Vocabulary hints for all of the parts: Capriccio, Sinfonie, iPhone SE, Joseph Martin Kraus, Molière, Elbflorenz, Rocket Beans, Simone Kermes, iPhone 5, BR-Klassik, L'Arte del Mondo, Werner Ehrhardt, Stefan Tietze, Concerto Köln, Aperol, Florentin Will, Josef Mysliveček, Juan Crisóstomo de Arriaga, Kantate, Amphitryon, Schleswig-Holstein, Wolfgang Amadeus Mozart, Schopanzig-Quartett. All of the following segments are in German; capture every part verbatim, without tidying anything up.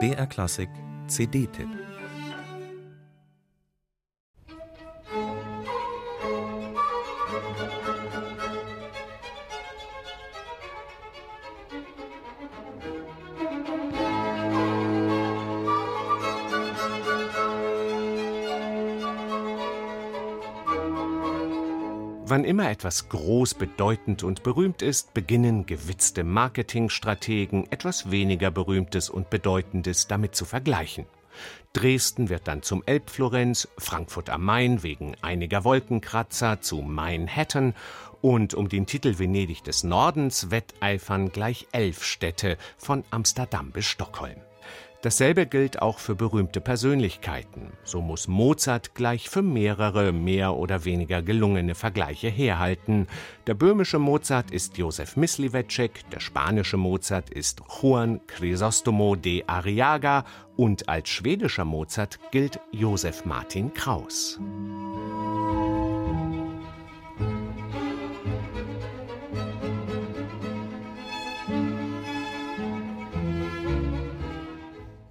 B R-Klassik C D-Tipp. Wann immer etwas groß, bedeutend und berühmt ist, beginnen gewitzte Marketingstrategen, etwas weniger Berühmtes und Bedeutendes damit zu vergleichen. Dresden wird dann zum Elbflorenz, Frankfurt am Main wegen einiger Wolkenkratzer zu Manhattan und um den Titel Venedig des Nordens wetteifern gleich elf Städte von Amsterdam bis Stockholm. Dasselbe gilt auch für berühmte Persönlichkeiten. So muss Mozart gleich für mehrere mehr oder weniger gelungene Vergleiche herhalten. Der böhmische Mozart ist Josef Mysliveček, der spanische Mozart ist Juan Crisóstomo de Arriaga und als schwedischer Mozart gilt Joseph Martin Kraus.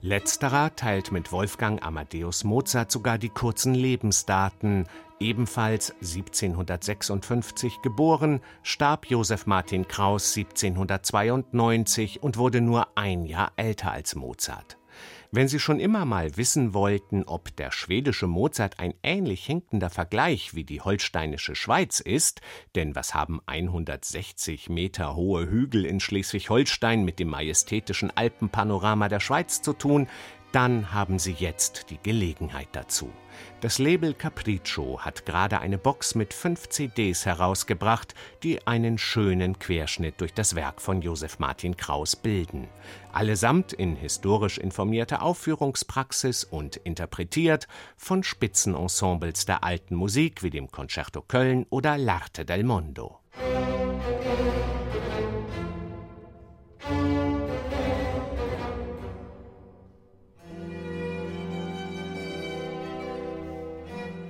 Letzterer teilt mit Wolfgang Amadeus Mozart sogar die kurzen Lebensdaten. Ebenfalls siebzehnhundertsechsundfünfzig geboren, starb Josef Martin Kraus siebzehnhundertzweiundneunzig und wurde nur ein Jahr älter als Mozart. Wenn Sie schon immer mal wissen wollten, ob der schwedische Mozart ein ähnlich hinkender Vergleich wie die holsteinische Schweiz ist, denn was haben hundertsechzig Meter hohe Hügel in Schleswig-Holstein mit dem majestätischen Alpenpanorama der Schweiz zu tun, dann haben Sie jetzt die Gelegenheit dazu. Das Label Capriccio hat gerade eine Box mit fünf C Ds herausgebracht, die einen schönen Querschnitt durch das Werk von Josef Martin Kraus bilden. Allesamt in historisch informierter Aufführungspraxis und interpretiert von Spitzenensembles der alten Musik wie dem Concerto Köln oder L'Arte del Mondo.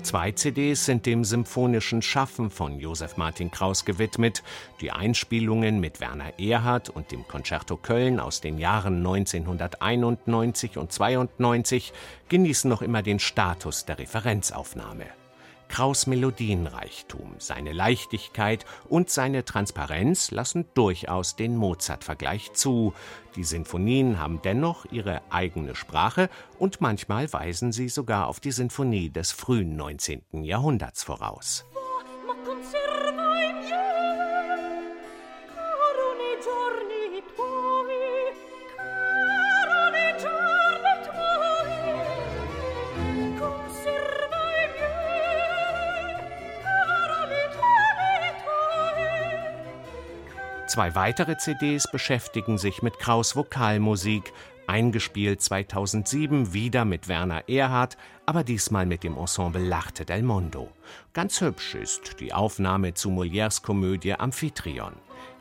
Zwei C Ds sind dem symphonischen Schaffen von Josef Martin Kraus gewidmet. Die Einspielungen mit Werner Ehrhardt und dem Concerto Köln aus den Jahren neunzehnhunderteinundneunzig und zweiundneunzig genießen noch immer den Status der Referenzaufnahme. Kraus' Melodienreichtum, seine Leichtigkeit und seine Transparenz lassen durchaus den Mozart-Vergleich zu. Die Sinfonien haben dennoch ihre eigene Sprache und manchmal weisen sie sogar auf die Sinfonie des frühen neunzehnten Jahrhunderts voraus. Zwei weitere C Ds beschäftigen sich mit Kraus' Vokalmusik, eingespielt zweitausendsieben wieder mit Werner Ehrhardt, aber diesmal mit dem Ensemble L'Arte del Mondo. Ganz hübsch ist die Aufnahme zu Molières Komödie Amphitryon.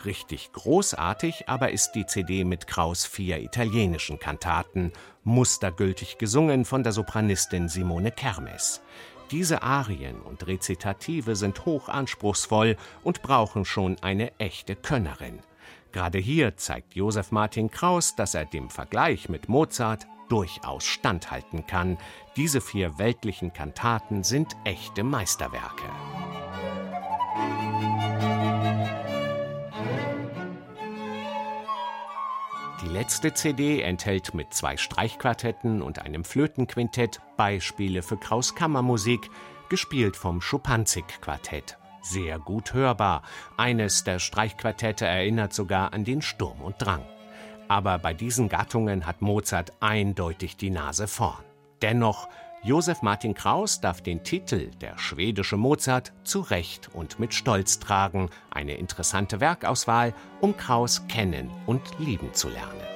Richtig großartig aber ist die C D mit Kraus' vier italienischen Kantaten, mustergültig gesungen von der Sopranistin Simone Kermes. Diese Arien und Rezitative sind hoch anspruchsvoll und brauchen schon eine echte Könnerin. Gerade hier zeigt Josef Martin Kraus, dass er dem Vergleich mit Mozart durchaus standhalten kann. Diese vier weltlichen Kantaten sind echte Meisterwerke. Die letzte C D enthält mit zwei Streichquartetten und einem Flötenquintett Beispiele für Kraus' Kammermusik, gespielt vom Schopanzig-Quartett. Sehr gut hörbar. Eines der Streichquartette erinnert sogar an den Sturm und Drang. Aber bei diesen Gattungen hat Mozart eindeutig die Nase vorn. Dennoch, Josef Martin Kraus darf den Titel Der schwedische Mozart zu Recht und mit Stolz tragen. Eine interessante Werkauswahl, um Kraus kennen und lieben zu lernen.